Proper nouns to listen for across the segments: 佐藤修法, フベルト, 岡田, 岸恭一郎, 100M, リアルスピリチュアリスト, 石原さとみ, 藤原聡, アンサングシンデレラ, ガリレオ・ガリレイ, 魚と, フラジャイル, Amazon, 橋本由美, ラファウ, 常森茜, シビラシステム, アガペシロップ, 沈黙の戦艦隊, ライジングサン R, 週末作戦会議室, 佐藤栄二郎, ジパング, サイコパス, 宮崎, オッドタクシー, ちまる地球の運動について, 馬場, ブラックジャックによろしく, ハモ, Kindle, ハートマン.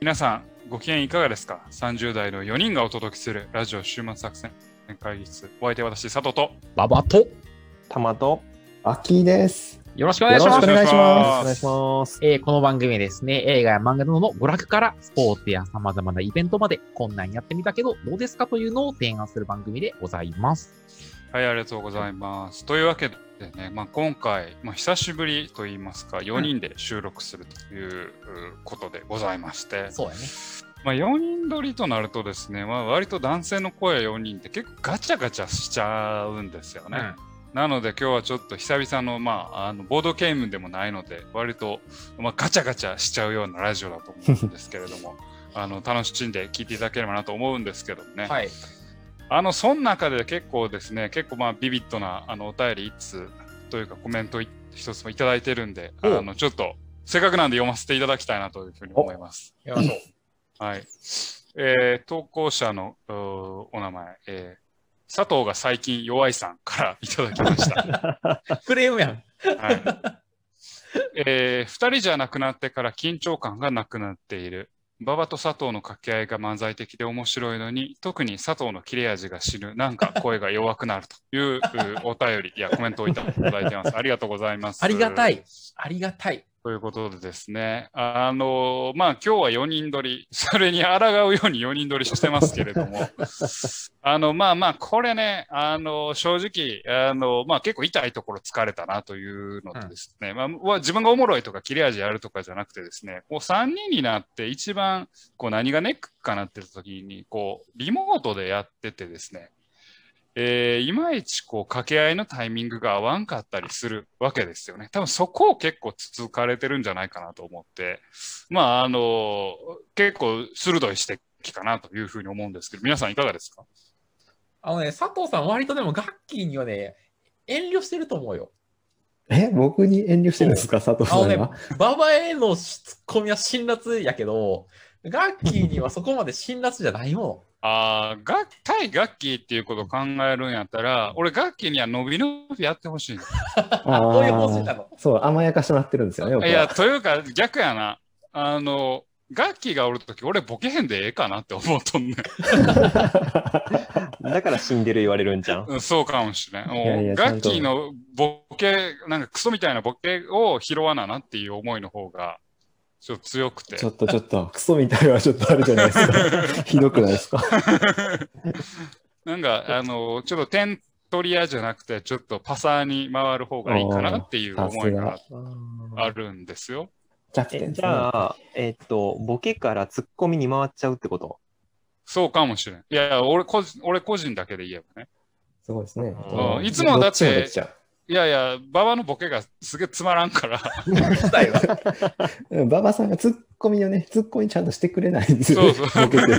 皆さんご機嫌いかがですか。30代の4人がお届けするラジオ週末作戦会議室、お相手は私佐藤と馬場と玉と秋です。よろしくお願いします。この番組ですね、映画や漫画などの娯楽からスポーツや様々なイベントまで、こんなんやってみたけどどうですかというのを提案する番組でございます。はい、ありがとうございます。というわけでね、今回、久しぶりといいますか4人で収録するということでございまして、そうやね、4人撮りとなるとですね、割と男性の声4人って結構ガチャガチャしちゃうんですよね、なので今日はちょっと久々の、ボードゲームでもないので割と、ガチャガチャしちゃうようなラジオだと思うんですけれども楽しんで聞いていただければなと思うんですけどね。はい、その中で結構ですね、ビビッドなお便り一つというかコメント一つもいただいてるんで、ちょっとせっかくなんで読ませていただきたいなというふうに思います。はい、投稿者の お名前、佐藤が最近弱いさんからいただきました。クレームやん。2人じゃなくなってから緊張感がなくなっている。馬場と佐藤の掛け合いが漫才的で面白いのに、特に佐藤の切れ味が死ぬ、なんか声が弱くなるというお便りやコメントをいただいてます。ありがとうございます。ありがたい、ありがたい。ということでですね、今日は4人撮り、それに抗うように4人撮りしてますけれどもこれね、正直結構痛いところ疲れたなというのとですね、自分がおもろいとか切れ味あるとかじゃなくてですね、3人になって一番何がネックかなってた時にリモートでやっててですね、いまいち掛け合いのタイミングが合わんかったりするわけですよね。多分そこを結構つつかれてるんじゃないかなと思って、結構鋭い指摘かなというふうに思うんですけど、皆さんいかがですか？佐藤さん割とでもガッキーにはね遠慮してると思うよ。僕に遠慮してるんですか佐藤さんは？馬場へのツッコミは辛辣やけど、ガッキーにはそこまで辛辣じゃないもの。対ガッキーっていうことを考えるんやったら、俺ガッキーには伸び伸びやってほしい。どういう方針なの？そう、甘やかしなってるんですよね。いや、というか逆やな、ガッキーがおるとき俺ボケへんでええかなって思うとんねん。だから死んでる言われるんじゃん。そうかもしれん。ガッキーのボケ、なんかクソみたいなボケを拾わななっていう思いの方がちょっと強くて、ちょっとクソみたいはちょっとあるじゃないですか。ひどくないですか？なんかちょっと点取り屋じゃなくてちょっとパサーに回る方がいいかなっていう思いがあるんですよ。じゃあボケからツッコミに回っちゃうってこと？そうかもしれん。いや俺個人だけで言えばね。すごいですね。いつもだって馬場のボケがすげえつまらんから馬場さんがツッコミをね、ツッコミちゃんとしてくれないんですよね。ボケてもね。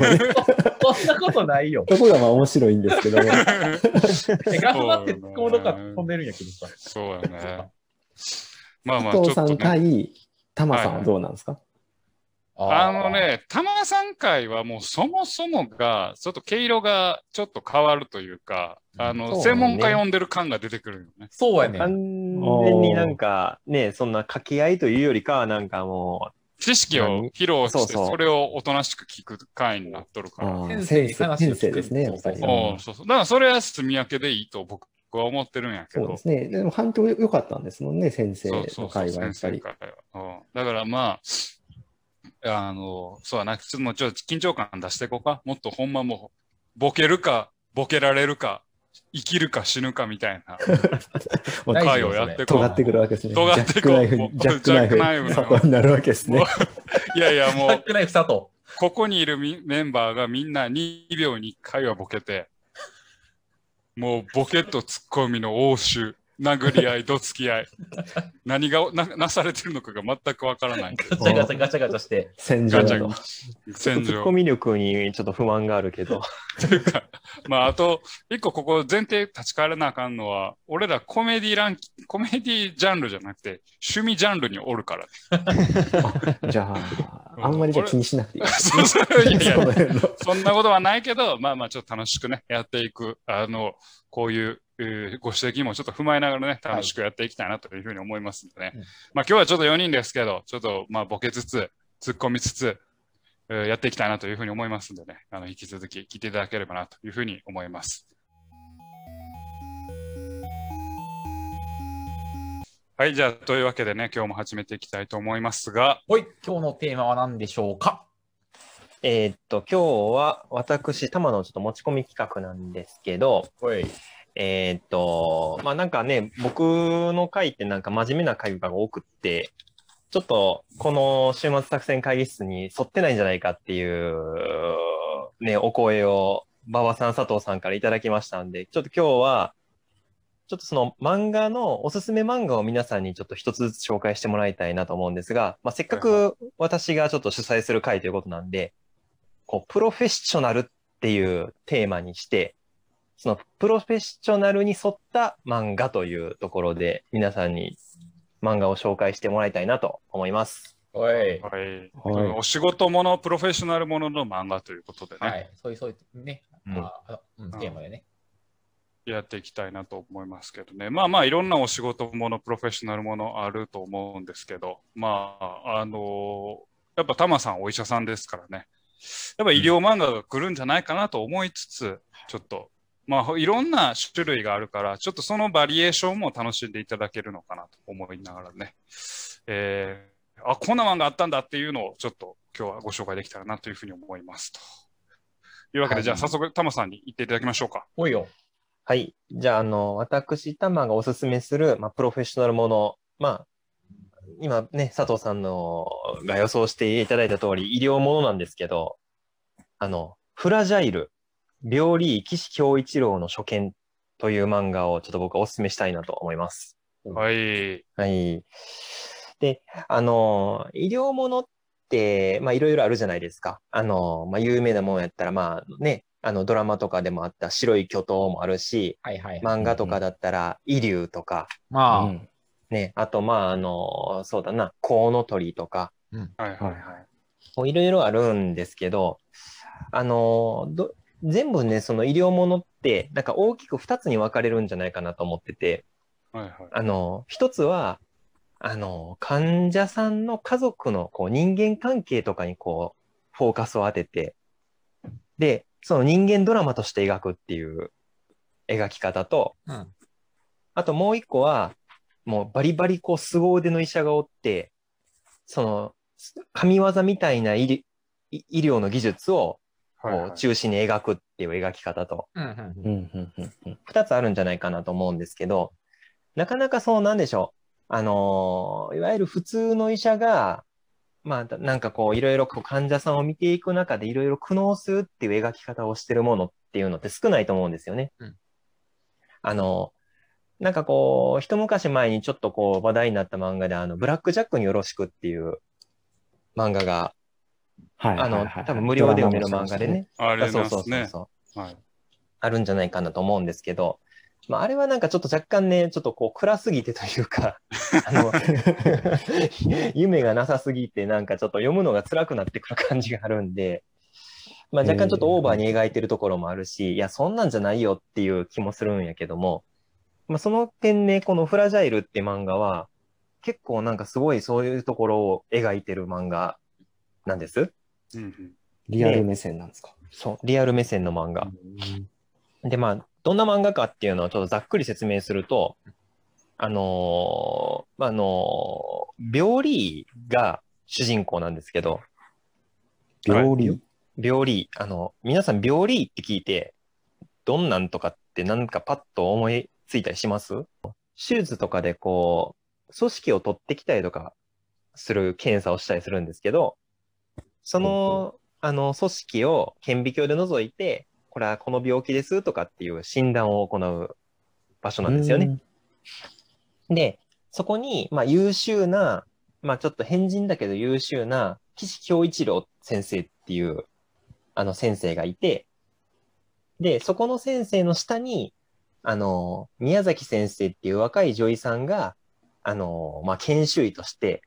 そんなことないよ。そこが面白いんですけど頑張ってツッコミとか飛んでるんやけどさ。そうだね。佐藤さん対タマさんはどうなんですか？タマさん回はもうそもそもがちょっと毛色がちょっと変わるというか、専門家呼んでる感が出てくるよね。そうやね。完全になんかね、そんな掛け合いというよりか、なんかもう知識を披露して、それをおとなしく聞く回になっとるから。先生ですね。そう。だからそれは墨分けでいいと僕は思ってるんやけど。そうですね。でも反響良かったんですもんね、先生の会話やっぱり。だからそうやな、もうちょっと緊張感出していこうか。もっとほんまもうボケるかボケられるか生きるか死ぬかみたいな回をやってこう。尖ってくるわけですね。尖ってこう。ジャックナイフ佐藤になるわけですね。もうジャックナイフ佐藤。ここにいるメンバーがみんな2秒に1回はボケて、もうボケとツッコミの応酬、殴り合い、どつき合い、何がなされてるのかが全くわからない。ガチャガチャして戦場。ツッコミ力にちょっと不満があるけど。というか、あと一個ここ前提立ち返らなあかんのは、俺らコメディジャンルじゃなくて趣味ジャンルにおるから。じゃああんまり気にしなくていい。そんなことはないけど、ちょっと楽しくねやっていく、こういうご指摘もちょっと踏まえながらね、楽しくやっていきたいなというふうに思いますのでね。今日はちょっと4人ですけど、ちょっとボケつつ、ツッコみつつ、やっていきたいなというふうに思いますのでね、引き続き聞いていただければなというふうに思います。はい、じゃあというわけでね、今日も始めていきたいと思いますが、はい、今日のテーマは何でしょうか。今日は私玉のちょっと持ち込み企画なんですけど、はい、まあなんかね、僕の回ってなんか真面目な回が多くって、ちょっとこの週末作戦会議室に沿ってないんじゃないかっていうね、お声を馬場さん、佐藤さんからいただきましたんで、ちょっと今日はちょっとその漫画のおすすめ漫画を皆さんにちょっと一つずつ紹介してもらいたいなと思うんですが、まあ、せっかく私がちょっと主催する会ということなんで、こうプロフェッショナルっていうテーマにして、そのプロフェッショナルに沿った漫画というところで皆さんに漫画を紹介してもらいたいなと思います。はい、はい、お仕事もの、プロフェッショナルものの漫画ということでね。はい、そういうね、テーマでね。やっていきたいなと思いますけどね。まあいろんなお仕事もの、プロフェッショナルものあると思うんですけど、まあやっぱタマさんお医者さんですからね、やっぱ医療漫画が来るんじゃないかなと思いつつ、ちょっとまあいろんな種類があるから、ちょっとそのバリエーションも楽しんでいただけるのかなと思いながらね、こんな漫画あったんだっていうのをちょっと今日はご紹介できたらなというふうに思いますというわけで、はい、じゃあ早速タマさんに言っていただきましょうか。おいよ。はい。じゃあ、私、玉がおすすめする、まあ、プロフェッショナルもの。まあ、今ね、佐藤さんが予想していただいた通り、医療ものなんですけど、フラジャイル、病理医岸恭一郎の初見という漫画をちょっと僕はおすすめしたいなと思います。はい。はい。で、医療ものって、まあ、いろいろあるじゃないですか。まあ、有名なものやったら、まあね、ドラマとかでもあった白い巨塔もあるし、はいはい、漫画とかだったら遺竜とか、まあね、あとまあそうだな、コウノトリとか、うん、はいはいはい、いろいろあるんですけど、全部ね、その医療ものってなんか大きく2つに分かれるんじゃないかなと思ってて、はいはい、一つは患者さんの家族のこう人間関係とかにこうフォーカスを当てて、でその人間ドラマとして描くっていう描き方と、うん、あともう一個はもうバリバリこう凄腕の医者がおって、その神業みたいな医療の技術をこう中心に描くっていう描き方と、2つあるんじゃないかなと思うんですけど、なかなかそうなんでしょう、いわゆる普通の医者がまあ、なんかこういろいろ患者さんを見ていく中でいろいろ苦悩するっていう描き方をしてるものっていうのって少ないと思うんですよね、うん、なんかこう一昔前にちょっとこう話題になった漫画でブラックジャックによろしくっていう漫画が、はいはいはいはい、多分無料で読める漫画でね、あれあるんじゃないかなと思うんですけど、まあ、あれはなんかちょっと若干ね、ちょっとこう暗すぎてというか夢がなさすぎて、なんかちょっと読むのが辛くなってくる感じがあるんで、まあ、若干ちょっとオーバーに描いてるところもあるし、いやそんなんじゃないよっていう気もするんやけども、まあ、その点ね、このフラジャイルって漫画は結構なんかすごいそういうところを描いてる漫画なんです、うんうん、リアル目線なんですか。そう、リアル目線の漫画、うん、でまあどんな漫画かっていうのをちょっとざっくり説明すると、病理医が主人公なんですけど、病理医、皆さん病理医って聞いて、どんなんとかってなんかパッと思いついたりします？手術とかでこう、組織を取ってきたりとかする検査をしたりするんですけど、その、組織を顕微鏡で覗いて、これはこの病気ですとかっていう診断を行う場所なんですよね。で、そこに、まあ、優秀な、まあ、ちょっと変人だけど優秀な岸恭一郎先生っていう先生がいて、で、そこの先生の下に、宮崎先生っていう若い女医さんが、まあ、研修医として、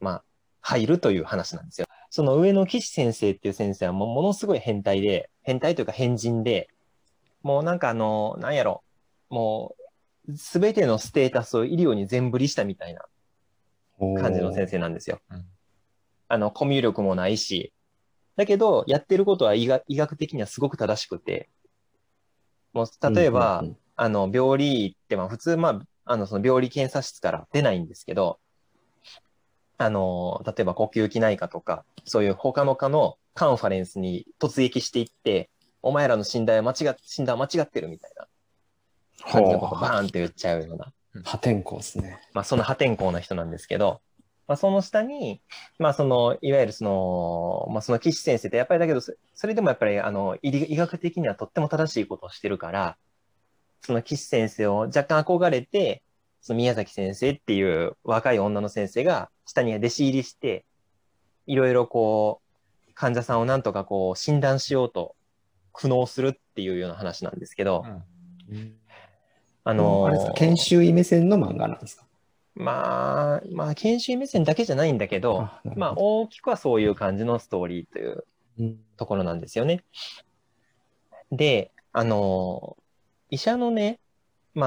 まあ、入るという話なんですよ。その上の岸先生っていう先生はもうものすごい変人で、もうなんかなんやろ、もうすべてのステータスを医療に全振りしたみたいな感じの先生なんですよ。コミュ力もないし、だけど、やってることは医学的にはすごく正しくて、もう例えば、うんうんうん、病理って、普通、その病理検査室から出ないんですけど、例えば呼吸器内科とか、そういう他の科のカンファレンスに突撃していって、お前らの診断は間違ってるみたいな感じのことをバーンと言っちゃうような。破天荒ですね。その破天荒な人なんですけど、その下に、いわゆるその岸先生って、やっぱりだけど、それでもやっぱり医学的にはとっても正しいことをしてるから、その岸先生を若干憧れて、その宮崎先生っていう若い女の先生が下に弟子入りして、いろいろ患者さんをなんとか診断しようと苦悩するっていうような話なんですけど、うん、あれですか、研修医目線の漫画なんですか？研修医目線だけじゃないんだけど、大きくはそういう感じのストーリーというところなんですよね。うん、で、医者のね、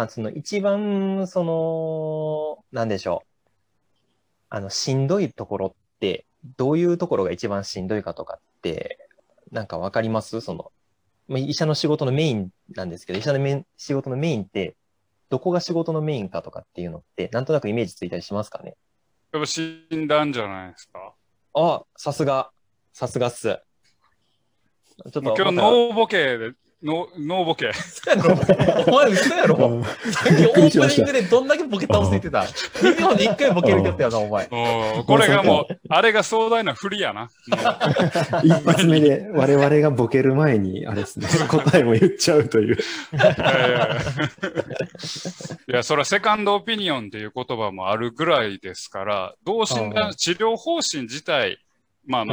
その一番、なんでしょう、しんどいところって、どういうところが一番しんどいかとかって、なんかわかります？医者の仕事のメインなんですけど、医者の仕事のメインって、どこが仕事のメインかとかっていうのって、なんとなくイメージついたりしますかね？やっぱ診断じゃないですか。あ、さすがっす。ちょっと今日脳ボケで。ノーボケ。お前嘘やろ。さっきオープニングでどんだけボケ倒していってた。2秒で1回ボケるやつやな、お前。これがもう、あれが壮大な振りやな。一発目で我々がボケる前に、あれですね、答えも言っちゃうという。いや、それはセカンドオピニオンっていう言葉もあるぐらいですから、どう治療方針自体、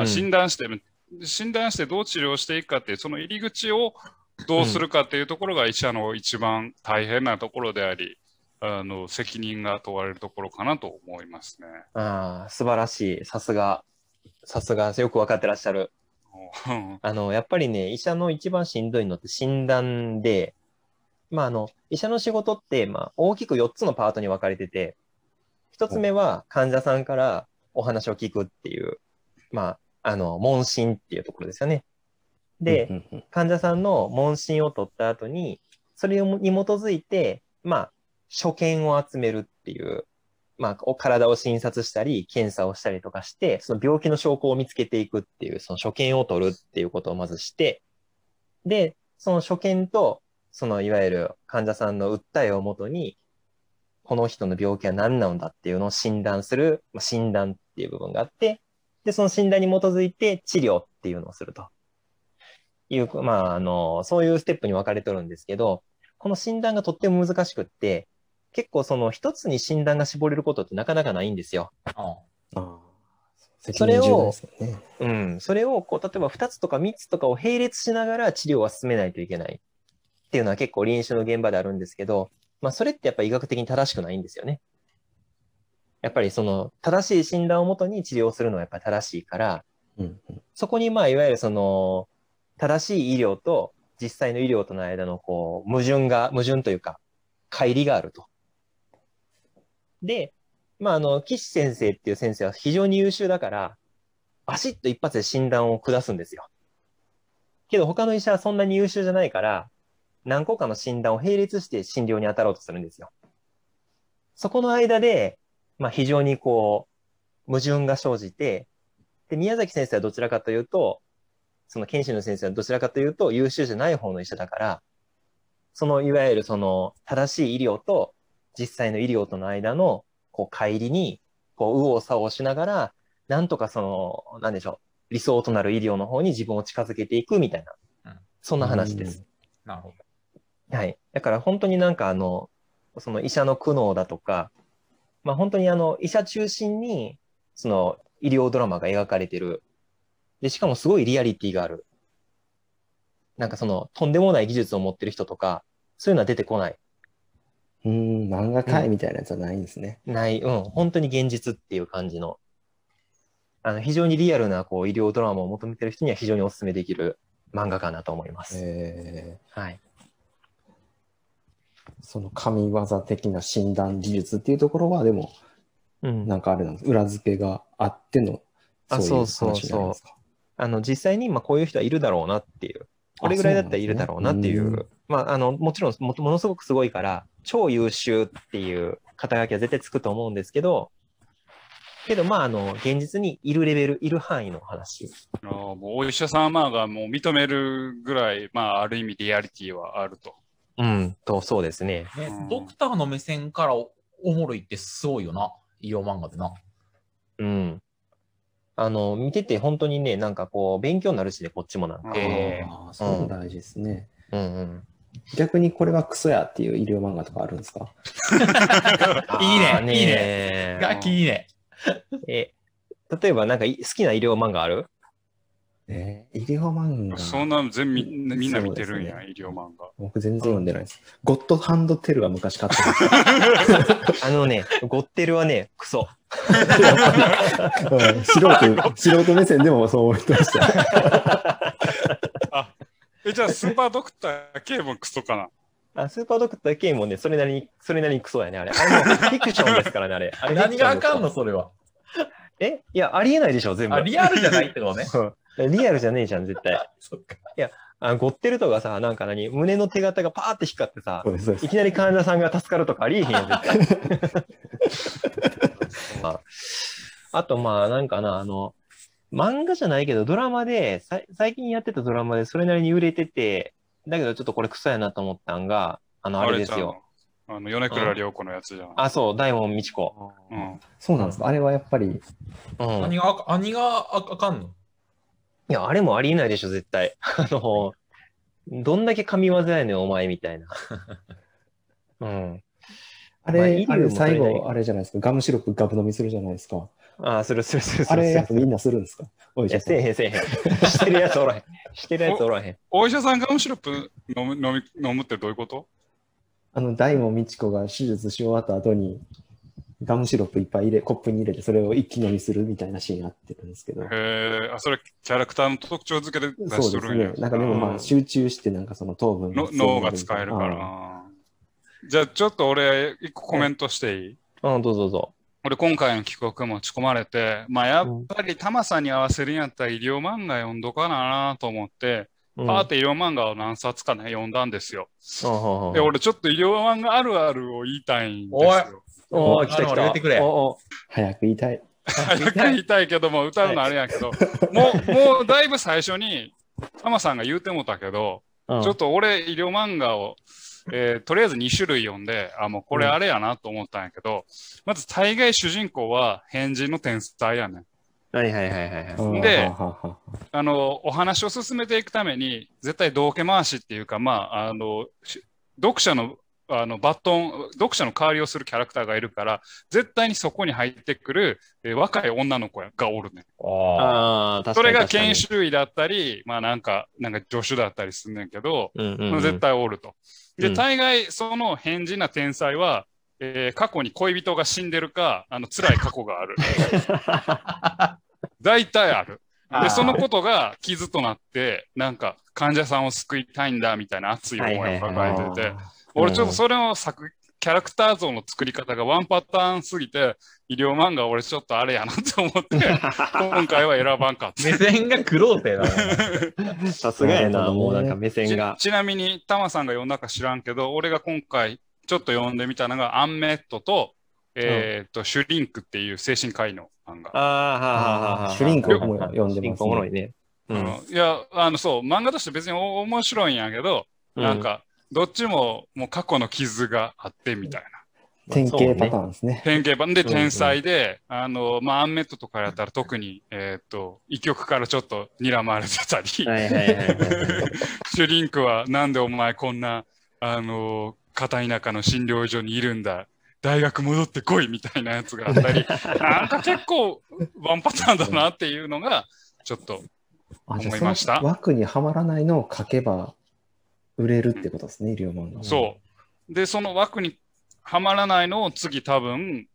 診断してどう治療していくかっていう、その入り口を、どうするかっていうところが医者の一番大変なところであり、責任が問われるところかなと思いますね。ああ、素晴らしい。さすがよく分かってらっしゃる。やっぱりね、医者の一番しんどいのって診断で、医者の仕事って、大きく4つのパートに分かれてて、1つ目は患者さんからお話を聞くっていう、問診っていうところですよね。で、患者さんの問診を取った後に、それに基づいて、所見を集めるっていう、体を診察したり、検査をしたりとかして、その病気の証拠を見つけていくっていう、その所見を取るっていうことをまずして、で、その所見と、いわゆる患者さんの訴えをもとに、この人の病気は何なんだっていうのを診断する、診断っていう部分があって、で、その診断に基づいて治療っていうのをすると。そういうステップに分かれてるんですけど、この診断がとっても難しくって、結構一つに診断が絞れることってなかなかないんですよ。それを、例えば2つとか3つとかを並列しながら治療は進めないといけないっていうのは結構臨床の現場であるんですけど、それってやっぱり医学的に正しくないんですよね。やっぱり正しい診断をもとに治療するのはやっぱり正しいから、そこにいわゆる正しい医療と実際の医療との間の矛盾というか乖離があると。で、岸先生っていう先生は非常に優秀だからバシッと一発で診断を下すんですよ。けど他の医者はそんなに優秀じゃないから何個かの診断を並列して診療に当たろうとするんですよ。そこの間で、非常に矛盾が生じて、で、宮崎先生はどちらかというと研修の先生はどちらかというと優秀じゃない方の医者だから、いわゆる正しい医療と実際の医療との間の乖離に、右往左往しながら、なんとかなんでしょう、理想となる医療の方に自分を近づけていくみたいな、そんな話です。なるほど。はい。だから本当になんか医者の苦悩だとか、本当に医者中心に、医療ドラマが描かれてる。で、しかもすごいリアリティがある。なんかとんでもない技術を持ってる人とか、そういうのは出てこない。漫画界みたいなやつはないんですね。ない、本当に現実っていう感じの。非常にリアルな、医療ドラマを求めてる人には非常にお勧めできる漫画かなと思います。はい。神業的な診断技術っていうところは、でも、なんかあれなんです。裏付けがあっての、そういう話じゃないですか。実際にこういう人はいるだろうなっていう、これぐらいだったらいるだろうなっていう、もちろんものすごくすごいから超優秀っていう肩書きは絶対つくと思うんですけど、現実にいるレベル、いる範囲の話。もうお医者様がもう認めるぐらい、ある意味リアリティはあると。そうですね。ドクターの目線から おもろいってすごいよな、医療漫画でな。うん。見てて本当にね、勉強になるしね、こっちもなんか。そう大事ですね。逆にこれはクソやっていう医療漫画とかあるんですか？いいね、いいね。ガキいいね。例えば好きな医療漫画ある？医療漫画そんな全みんな見てるんや、ね、医療漫画僕全然読んでないです。ゴッドハンドテルは昔買ったゴッテルはねクソ素人目線でもそう思ってました。じゃあスーパードクター系もクソかな？スーパードクター系もね、それなりにクソやね、あれ。フィクションですからね、あれ。何があかんの、それは。いや、ありえないでしょ、全部。リアルじゃないってことね。リアルじゃねえじゃん、絶対。そっか。いや、ゴッテルとかさ、胸の手形がパーって光ってさ、いきなり患者さんが助かるとかありえへんよ、絶対。あと、漫画じゃないけど、ドラマで、最近やってたドラマでそれなりに売れてて、だけどちょっとこれクソやなと思ったんが、あれですよ。米倉涼子のやつじゃん。大門みち子。そうなんですか。あれはやっぱり。何があかんの？いや、あれもありえないでしょ、絶対。どんだけ神業やねん、お前みたいな。あれ最後、あれじゃないですか。ガムシロップガブ飲みするじゃないですか。する。あれやっぱみんなするんですか？お医者さん。せえへん。してるやつおらへん。お医者さんがガムシロップ飲むってどういうこと？大門みち子が手術し終わった後にガムシロップいっぱいコップに入れてそれを一気飲みするみたいなシーンになってるんですけど。それキャラクターの特徴付けで出してるんや。そうですね。でも集中してその糖分の脳が使えるから。じゃあちょっと俺一個コメントしていい？どうぞ。俺今回の帰国持ち込まれて、やっぱりタマさんに合わせるんやったら医療漫画読んどかなと思って、パーって医療漫画を何冊かね読んだんですよ。で俺ちょっと医療漫画あるあるを言いたいんですよ。来た。言ってくれ。早く言いたい。早く言いたいけども歌うのあれやけど、もうだいぶ最初にタマさんが言うてもたけど、ちょっと俺医療漫画をとりあえず2種類読んで、もうこれあれやなと思ったんやけど、まず大概主人公は変人の天才やねん。はい。で、お話を進めていくために、絶対道化回しっていうか、読者の、バトン、読者の代わりをするキャラクターがいるから、絶対にそこに入ってくる、若い女の子がおるね。それが研修医だったり、なんか助手だったりすんねんけど、絶対おると。で、大概その変人な天才は、過去に恋人が死んでるか、辛い過去がある。大体ある。で、そのことが傷となって、患者さんを救いたいんだみたいな熱い思いを抱えてて、俺ちょっとそれのキャラクター像の作り方がワンパターンすぎて、医療漫画俺ちょっとあれやなと思って、今回は選ばんかった。目線がクローテな。さすがやな、もう目線が。ちなみに、タマさんが読んだか知らんけど、俺が今回、ちょっと読んでみたのがアンメットと、シュリンクっていう精神科医の漫画。シュリンクも読んでますね。おもろいね。いや、漫画として別に面白いんやけど、どっちももう過去の傷があってみたいな。典型パターンですね。典型パターンで天才で、アンメットとかやったら特に、医局からちょっと睨まれてたり、シュリンクはなんでお前こんな、片田舎の診療所にいるんだ、大学戻ってこいみたいなやつがあったり、結構ワンパターンだなっていうのがちょっと思いました。枠にはまらないのを書けば売れるってことですね、医療漫画。そう。で、その枠にはまらないのを次多分、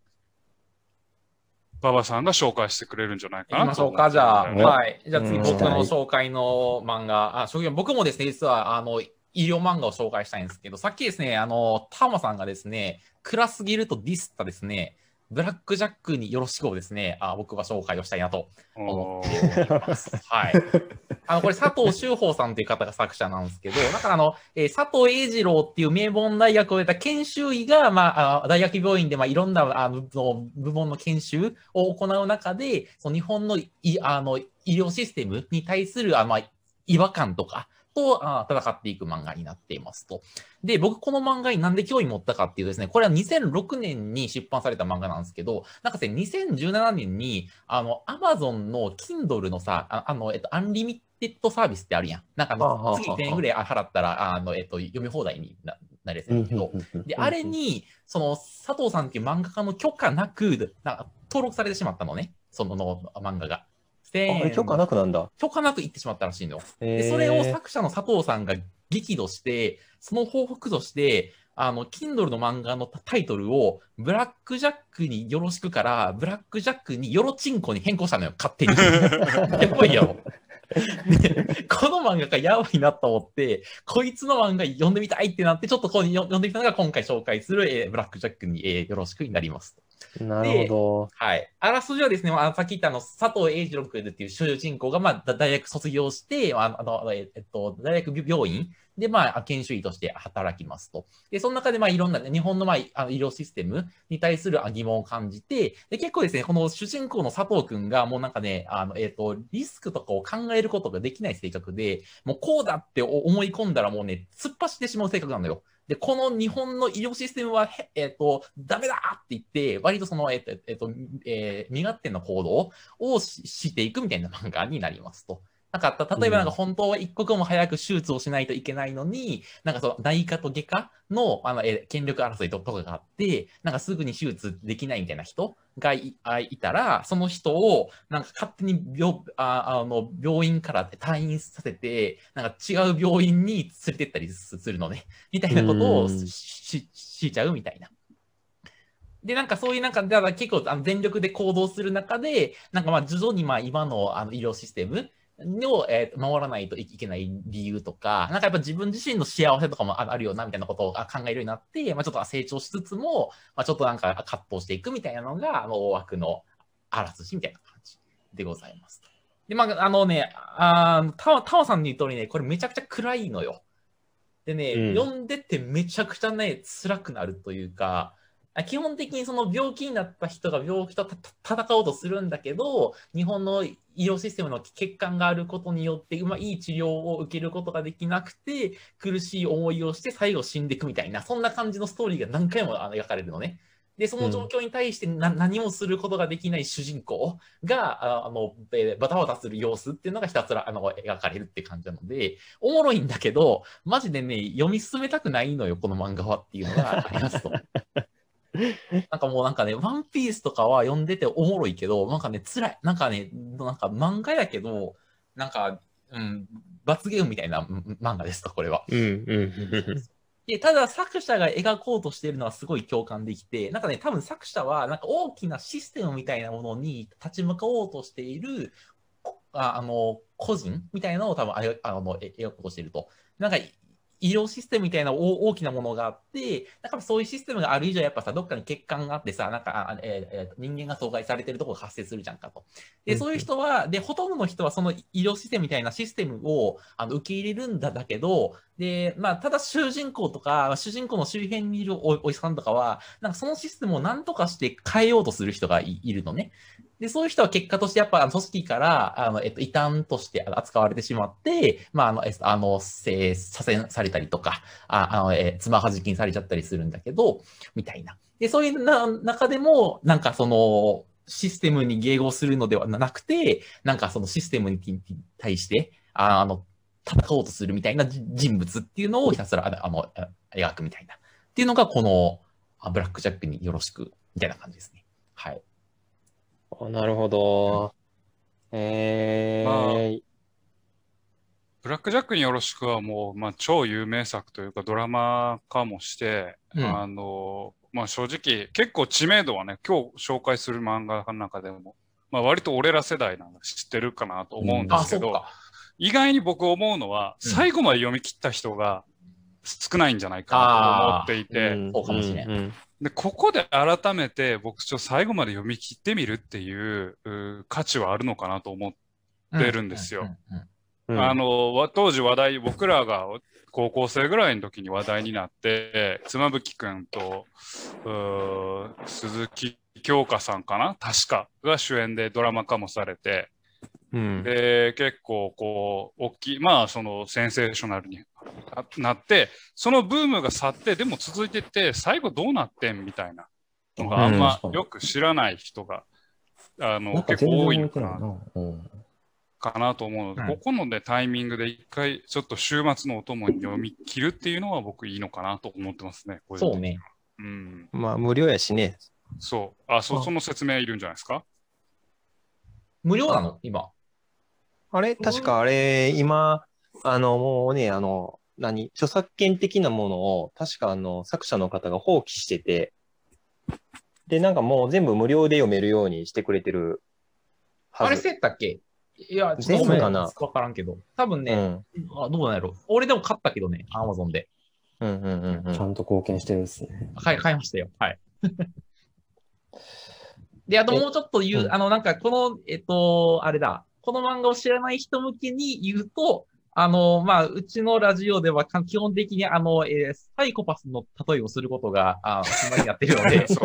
馬場さんが紹介してくれるんじゃないかな。そうか、じゃあ、はい。じゃあ次、僕の紹介の漫画。僕もですね、実は、医療漫画を紹介したいんですけど、さっきですね、タマさんがですね、暗すぎるとディスったですね、ブラックジャックによろしくをですね、僕は紹介をしたいなと思っております。はい。これ佐藤修法さんという方が作者なんですけど、だから佐藤栄二郎っていう名門大学を出た研修医が、大学病院でいろんな部門の研修を行う中で、その日本の医療システムに対する違和感とか、と戦っていく漫画になっていますと。で、僕この漫画になんで興味持ったかっていうとですね、これは2006年に出版された漫画なんですけど、なんか2017年にAmazon の Kindle のアンリミテッドサービスってあるやん。なんか月1000円ぐらい払ったら読み放題になるやつなんですけど、であれにその佐藤さんっていう漫画家の許可なく登録されてしまったのね、その漫画が。許可なくなんだ。許可なく行ってしまったらしいの。でそれを作者の佐藤さんが激怒して、その報復として、Kindle の漫画のタイトルを、ブラックジャックによろしくから、ブラックジャックによろちんこに変更したのよ、勝手に。やばいよ。でこの漫画がやばいなと思って、こいつの漫画読んでみたいってなって、ちょっとこう読んでみたのが今回紹介する、ブラックジャックに、よろしくになります。なるほど。はい。あらすじはですね、さっき言った佐藤栄二郎君っていう主人公が、大学卒業して、大学病院で、研修医として働きますと。で、その中で、いろんな、日本の、医療システムに対する疑問を感じて、で、結構ですね、この主人公の佐藤君が、もうなんかね、リスクとかを考えることができない性格で、もうこうだって思い込んだら、もうね、突っ走ってしまう性格なのよ。で、この日本の医療システムは、ダメだって言って、割とその、身勝手な行動をしていくみたいな漫画になりますと。例えば本当は一刻も早く手術をしないといけないのに、なんかその内科と外科の、権力争いとかがあって、なんかすぐに手術できないみたいな人がいたら、その人をなんか勝手に病院から退院させて、なんか違う病院に連れてったりするのね、みたいなことをしちゃうみたいな。で、なんかそういうなんか、だから結構全力で行動する中で、なんか徐々に今の医療システム、を守らないといけない理由とか、なんかやっぱ自分自身の幸せとかもあるよなみたいなことを考えるようになって、ちょっと成長しつつも、ちょっとなんか葛藤していくみたいなのが、大枠のあらすじみたいな感じでございます。で、タワさんの言う通りね、これめちゃくちゃ暗いのよ。でね、読んでってめちゃくちゃね、辛くなるというか、基本的にその病気になった人が病気と戦おうとするんだけど、日本の医療システムの欠陥があることによって、いい治療を受けることができなくて、苦しい思いをして最後死んでいくみたいな、そんな感じのストーリーが何回も描かれるのね。で、その状況に対して何もすることができない主人公が、バタバタする様子っていうのがひたすら描かれるって感じなので、おもろいんだけど、マジでね、読み進めたくないのよ、この漫画はっていうのがありますと。なんかもうなんかね、ワンピースとかは読んでておもろいけど、なんかね、辛い。なんかね、なんか漫画やけど、なんか、罰ゲームみたいな漫画ですと、これは。ただ作者が描こうとしているのはすごい共感できて、なんかね、多分作者はなんか大きなシステムみたいなものに立ち向かおうとしている、個人みたいなのを多分描こうとしていると。なんか医療システムみたいな大きなものがあって、だからそういうシステムがある以上、やっぱさ、どっかに欠陥があってさ、なんか、人間が阻害されてるところが発生するじゃんかと。で、そういう人は、で、ほとんどの人はその医療システムみたいなシステムを受け入れるんだけど、で、ただ主人公とか、主人公の周辺にいるお医者さんとかは、なんかそのシステムを何とかして変えようとする人がいるのね。で、そういう人は結果としてやっぱ組織から、異端として扱われてしまって、左遷されたりとか、つまはじきにされちゃったりするんだけど、みたいな。で、そういう中でも、なんかその、システムに迎合するのではなくて、なんかそのシステムに対して、戦おうとするみたいな人物っていうのをひたすら、描くみたいな。っていうのが、この、ブラックジャックによろしく、みたいな感じですね。はい。なるほど。ブラックジャックによろしくはもう、超有名作というかドラマ化もして、正直結構知名度はね、今日紹介する漫画の中でも、割と俺ら世代なんで知ってるかなと思うんですけど、意外に僕思うのは、最後まで読み切った人が少ないんじゃないかなと思っていて、そうかもしれない、でここで改めて牧師を最後まで読み切ってみるっていう価値はあるのかなと思ってるんですよ。当時話題、僕らが高校生ぐらいの時に話題になって妻夫木くんと鈴木京香さんかな、確かが主演でドラマ化もされて、で結構こう大きい、まあそのセンセーショナルになって、そのブームが去ってでも続いてて最後どうなってんみたいなのがあんまよく知らない人が、結構多いのかな、と思うので、ここのねタイミングで一回ちょっと週末のお供に読み切るっていうのは僕いいのかなと思ってますね。そうね、まあ無料やしね。そうその説明いるんじゃないですか。無料なの今。あれ確かあれ今もうね著作権的なものを確か作者の方が放棄してて、でなんかもう全部無料で読めるようにしてくれてるはず。あれせったっけ。いやちょっと分からんけど多分ね、どうなんやろ。俺でも買ったけどね、アマゾンで。ちゃんと貢献してるんですね。買いましたよ、はいで、あともうちょっと言う、なんかこの、あれだ、この漫画を知らない人向けに言うと、まあ、うちのラジオでは基本的にサイコパスの例えをすることが、そんなにやってるので、サ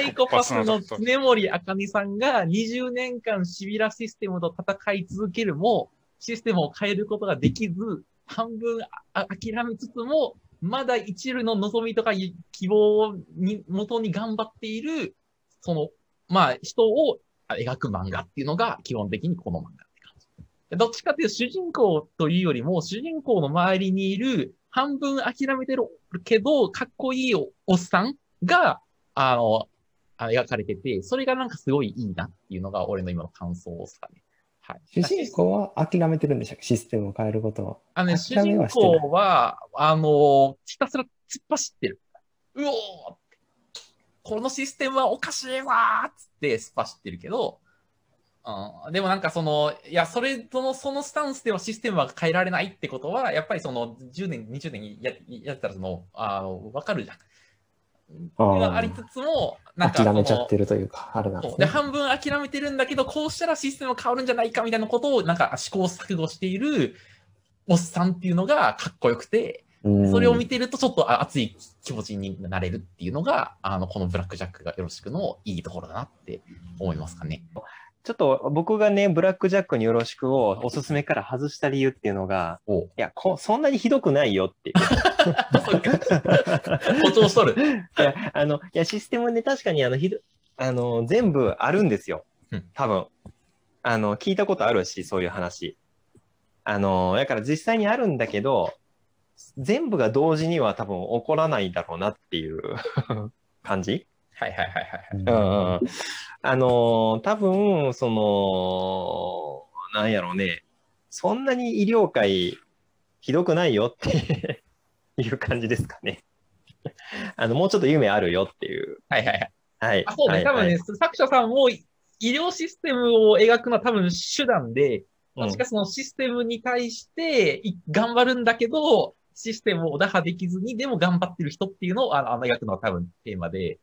イコパスの常森茜さんが20年間シビラシステムと戦い続けるも、システムを変えることができず、半分諦めつつも、まだ一縷の望みとか希望に元に頑張っている、その、まあ、人を描く漫画っていうのが基本的にこの漫画って感じ。どっちかっていうと主人公というよりも、主人公の周りにいる、半分諦めてるけど、かっこいいおっさんが、描かれてて、それがなんかすごいいいなっていうのが俺の今の感想ですかね。はい、主人公は諦めてるんでしたっけ、システムを変えることを。主人公は、ひたすら突っ走ってる。うおーって。このシステムはおかしいわーっつって突っ走ってるけど、でもなんかそのスタンスではシステムは変えられないってことは、やっぱりその10年、20年やったらわかるじゃん。ありつつもなんか諦めちゃってるというかあれなんですね。で半分諦めてるんだけど、こうしたらシステム変わるんじゃないかみたいなことをなんか試行錯誤しているおっさんっていうのがかっこよくて、それを見てるとちょっと熱い気持ちになれるっていうのがこのブラックジャックがよろしくのいいところだなって思いますかね。ちょっと僕がねブラックジャックによろしくをおすすめから外した理由っていうのが、いやそんなにひどくないよっていう誇張しとるいやシステムね、確かに全部あるんですよ多分、聞いたことあるしそういう話、だから実際にあるんだけど全部が同時には多分起こらないだろうなっていう感じ。はいはいはいはい。多分なんやろうね、そんなに医療界ひどくないよっていう感じですかね。もうちょっと夢あるよっていう。はいはいはい。そうね、多分ね、作者さんも医療システムを描くのは多分手段で、確かそのシステムに対して頑張るんだけど、システムを打破できずに、でも頑張ってる人っていうのを描くのは多分テーマで、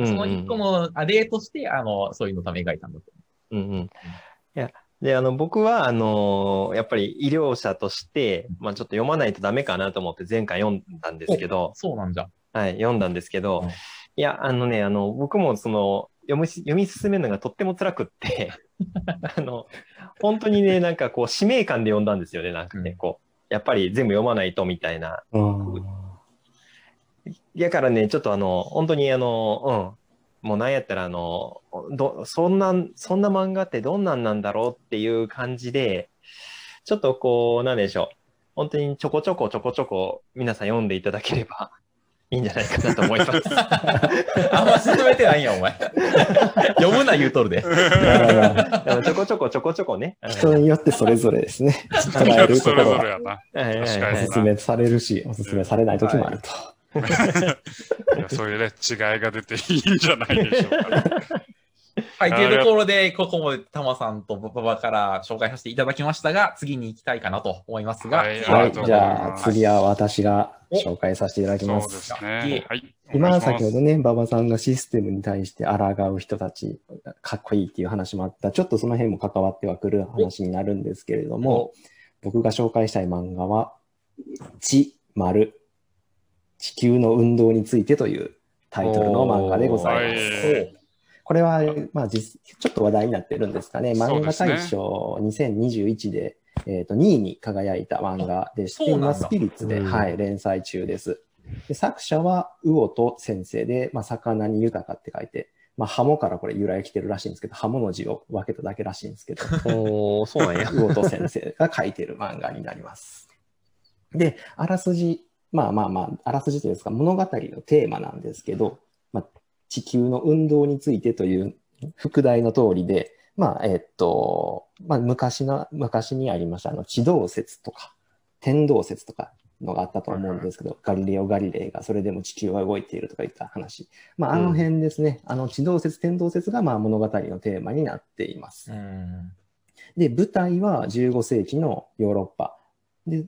その一個の例として、そういうのため描いたんだと。いや、で、僕は、やっぱり医療者として、まあちょっと読まないとダメかなと思って前回読んだんですけど。そうなんじゃ。はい、読んだんですけど、いや、僕も読み進めるのがとっても辛くって、本当にね、なんかこう、使命感で読んだんですよね、なんかね、こう、やっぱり全部読まないとみたいな。だからね、ちょっと本当にもうなんやったらそんな漫画ってどんなんなんだろうっていう感じで、ちょっとこう、なんでしょう。本当にちょこちょこ皆さん読んでいただければいいんじゃないかなと思います。あんま進めてないやん、お前。読むな言うとるで。ちょこちょこね。人によってそれぞれですね。人によってそれぞれやな。おすすめされるし、おすすめされない時もあると。いやそういうね違いが出ていいんじゃないでしょうか、ねはい、というところで、ここもタマさんと馬場から紹介させていただきましたが、次に行きたいかなと思いますが、はい、じゃあ次は私が紹介させていただきます。そうですね。はい、今先ほどね、馬場さんがシステムに対して抗う人たち、かっこいいっていう話もあった、ちょっとその辺も関わってはくる話になるんですけれども、僕が紹介したい漫画は、ちまる地球の運動についてというタイトルの漫画でございます。これは、まあ、ちょっと話題になってるんですかね。漫画大賞2021で、2位に輝いた漫画でして、今スピリッツで、はい、連載中です。で作者は魚と先生で、まあ、魚に豊かって書いて、まあ、ハモからこれ由来来てるらしいんですけど、ハモの字を分けただけらしいんですけど、そうなんや。魚と先生が書いてる漫画になります。で、あらすじ、あらすじというんですか、物語のテーマなんですけど、まあ地球の運動についてという副題の通りで、まあ、昔にありました、地動説とか、天動説とかのがあったと思うんですけど、ガリレオ・ガリレイがそれでも地球は動いているとか言った話。まあ、あの辺ですね、地動説、天動説が、まあ、物語のテーマになっています。で、舞台は15世紀のヨーロッパ。で、まあ、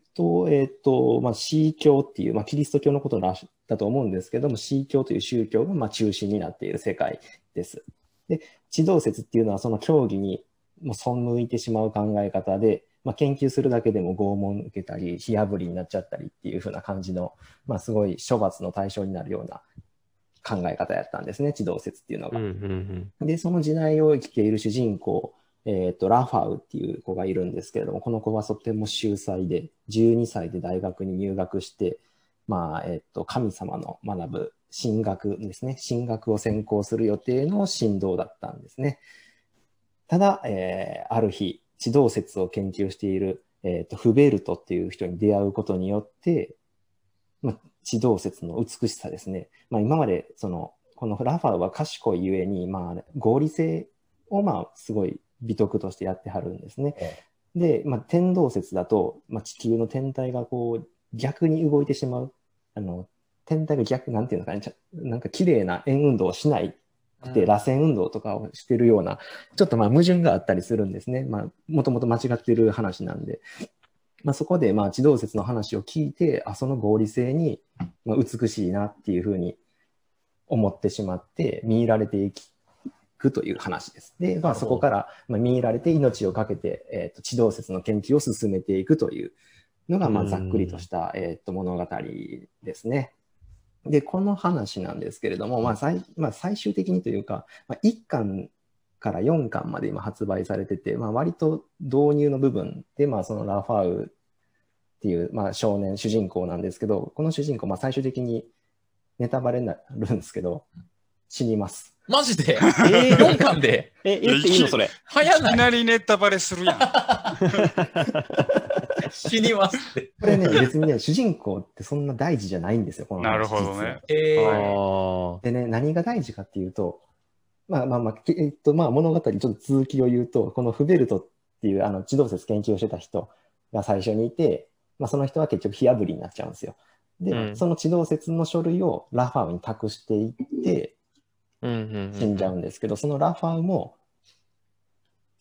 シー教っていう、まあ、キリスト教のことだと思うんですけども、シー教という宗教がまあ中心になっている世界です。で、地動説っていうのはその教義にもう背いてしまう考え方で、まあ、研究するだけでも拷問受けたり、火あぶりになっちゃったりっていう風な感じの、まあ、すごい処罰の対象になるような考え方やったんですね、地動説っていうのが。で、その時代を生きている主人公、ラファウっていう子がいるんですけれども、この子はとても秀才で、12歳で大学に入学して、まあ、神様の学ぶ神学ですね。神学を専攻する予定の神童だったんですね。ただ、ある日、地動説を研究している、フベルトっていう人に出会うことによって、まあ、地動説の美しさですね。まあ、今まで、このラファウは賢いゆえに、まあ、合理性を、まあ、すごい、美徳としてやってはるんですね。で、まあ、天動説だと、まあ、地球の天体がこう逆に動いてしまう、天体が逆、なんていうのかね、なんか綺麗な円運動をしないで、螺旋運動とかをしてるような、ちょっとまあ矛盾があったりするんですね。まあ、もともと間違ってる話なんで。まあ、そこでまあ地動説の話を聞いて、あ、その合理性にまあ美しいなっていうふうに思ってしまって、見入られていき、という話です。で、まあ、そこから見入られて命をかけて、地動説の研究を進めていくというのが、まあ、ざっくりとした、物語ですね。で、この話なんですけれども、まあ最終的にというか、まあ、1巻から4巻まで今発売されてて、まあ、割と導入の部分で、まあ、そのラファウっていう、まあ、少年主人公なんですけど、この主人公、まあ、最終的にネタバレになるんですけど、死にます。マジで4巻で言っていいのそれ。いきなりネタバレするやん。死にますって。これね、別にね、主人公ってそんな大事じゃないんですよ、この話。なるほどね。でね、何が大事かっていうと、物語、ちょっと続きを言うと、このフベルトっていう地動説研究をしてた人が最初にいて、まあ、その人は結局火あぶりになっちゃうんですよ。で、その地動説の書類をラファウに託していって、死んじゃうんですけど、そのラファウも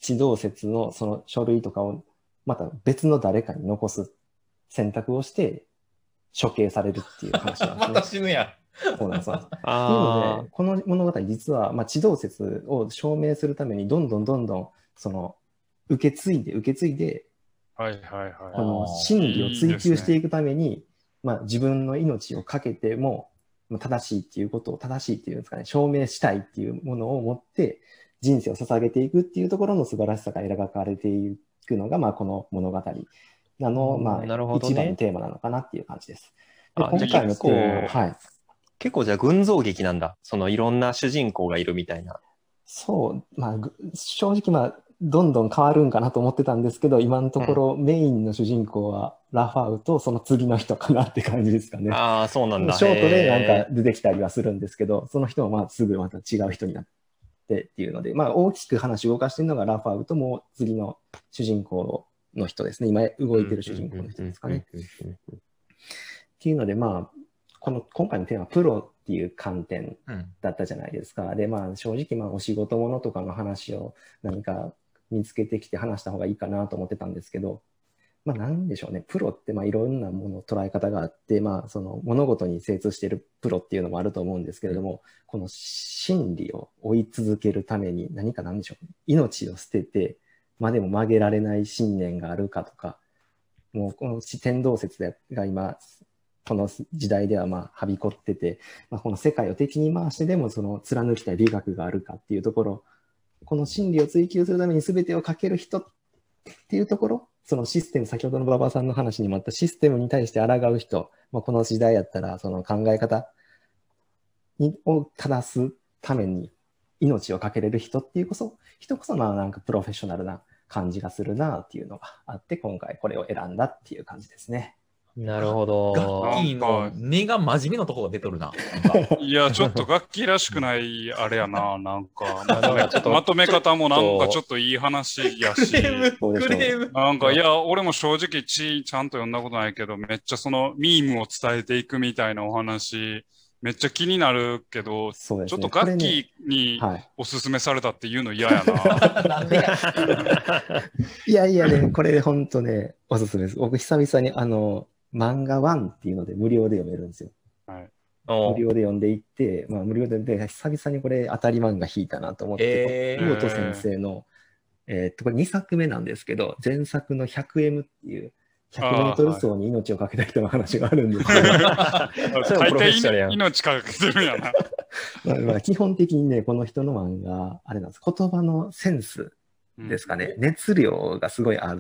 地動説のその書類とかをまた別の誰かに残す選択をして処刑されるっていう話なんですね。また死ぬや。そうなんです。なのでこの物語実は、まあ、地動説を証明するためにどんどんその受け継いで、はいはいはい、この真理を追求していくために、いいですね。まあ、自分の命をかけても正しいっていうんですかね、証明したいっていうものを持って人生を捧げていくっていうところの素晴らしさが描かれていくのが、まあ、この物語まあ、一番のテーマなのかなっていう感じです。で、今回のこう、はい。結構じゃあ群像劇なんだ。そのいろんな主人公がいるみたいな。そう、まあ、正直まあ、どんどん変わるんかなと思ってたんですけど、今のところメインの主人公はラファウとその次の人かなって感じですかね。ああ、そうなんだ。ショートでなんか出てきたりはするんですけど、その人もまあすぐまた違う人になってっていうので、まあ大きく話を動かしてるのがラファウともう次の主人公の人ですね。今動いてる主人公の人ですかね。っていうのでまあ、この今回のテーマはプロっていう観点だったじゃないですか、うん、でまあ正直まあお仕事ものとかの話を何か見つけてきて話した方がいいかなと思ってたんですけど、まあなんでしょうね、プロってまあいろんなもの捉え方があって、まあ、その物事に精通しているプロっていうのもあると思うんですけれども、うん、この真理を追い続けるために何かなんでしょうね、命を捨ててまあ、でも曲げられない信念があるかとか、もうこの天動説が今この時代ではまあはびこってて、まあ、この世界を敵に回してでもその貫きたい美学があるかっていうところ、この真理を追求するために全てをかける人っていうところ、そのシステム、先ほどの馬場さんの話にもあったシステムに対して抗う人、まあ、この時代やったらその考え方を正すために命をかけれる人っていうこそ人こそまあなんかプロフェッショナルな感じがするなっていうのがあって、今回これを選んだっていう感じですね。なるほど。ガッキーの根が真面目なとこが出とるな。いやちょっとガッキーらしくないあれやな、なんかまとめ方もなんかちょっといい話やし、なんかいや俺も正直ちゃんと読んだことないけど、めっちゃそのミームを伝えていくみたいなお話めっちゃ気になるけど、ね、ちょっとガッキーにおすすめされたっていうの嫌やな、はい、いやいやね、これほんとねおすすめです。僕久々に漫画ワンっていうので無料で読めるんですよ、はい、無料で読んでいって、まあ、無料で久々にこれ当たり漫画引いたなと思って、井本先生の、これ2作目なんですけど、前作の 100M っていう100メートル走に命をかけた人の話があるんですけど、大体命かけてるやな。まあ基本的にね、この人の漫画、あれなんです。言葉のセンスですかね、うん、熱量がすごいあ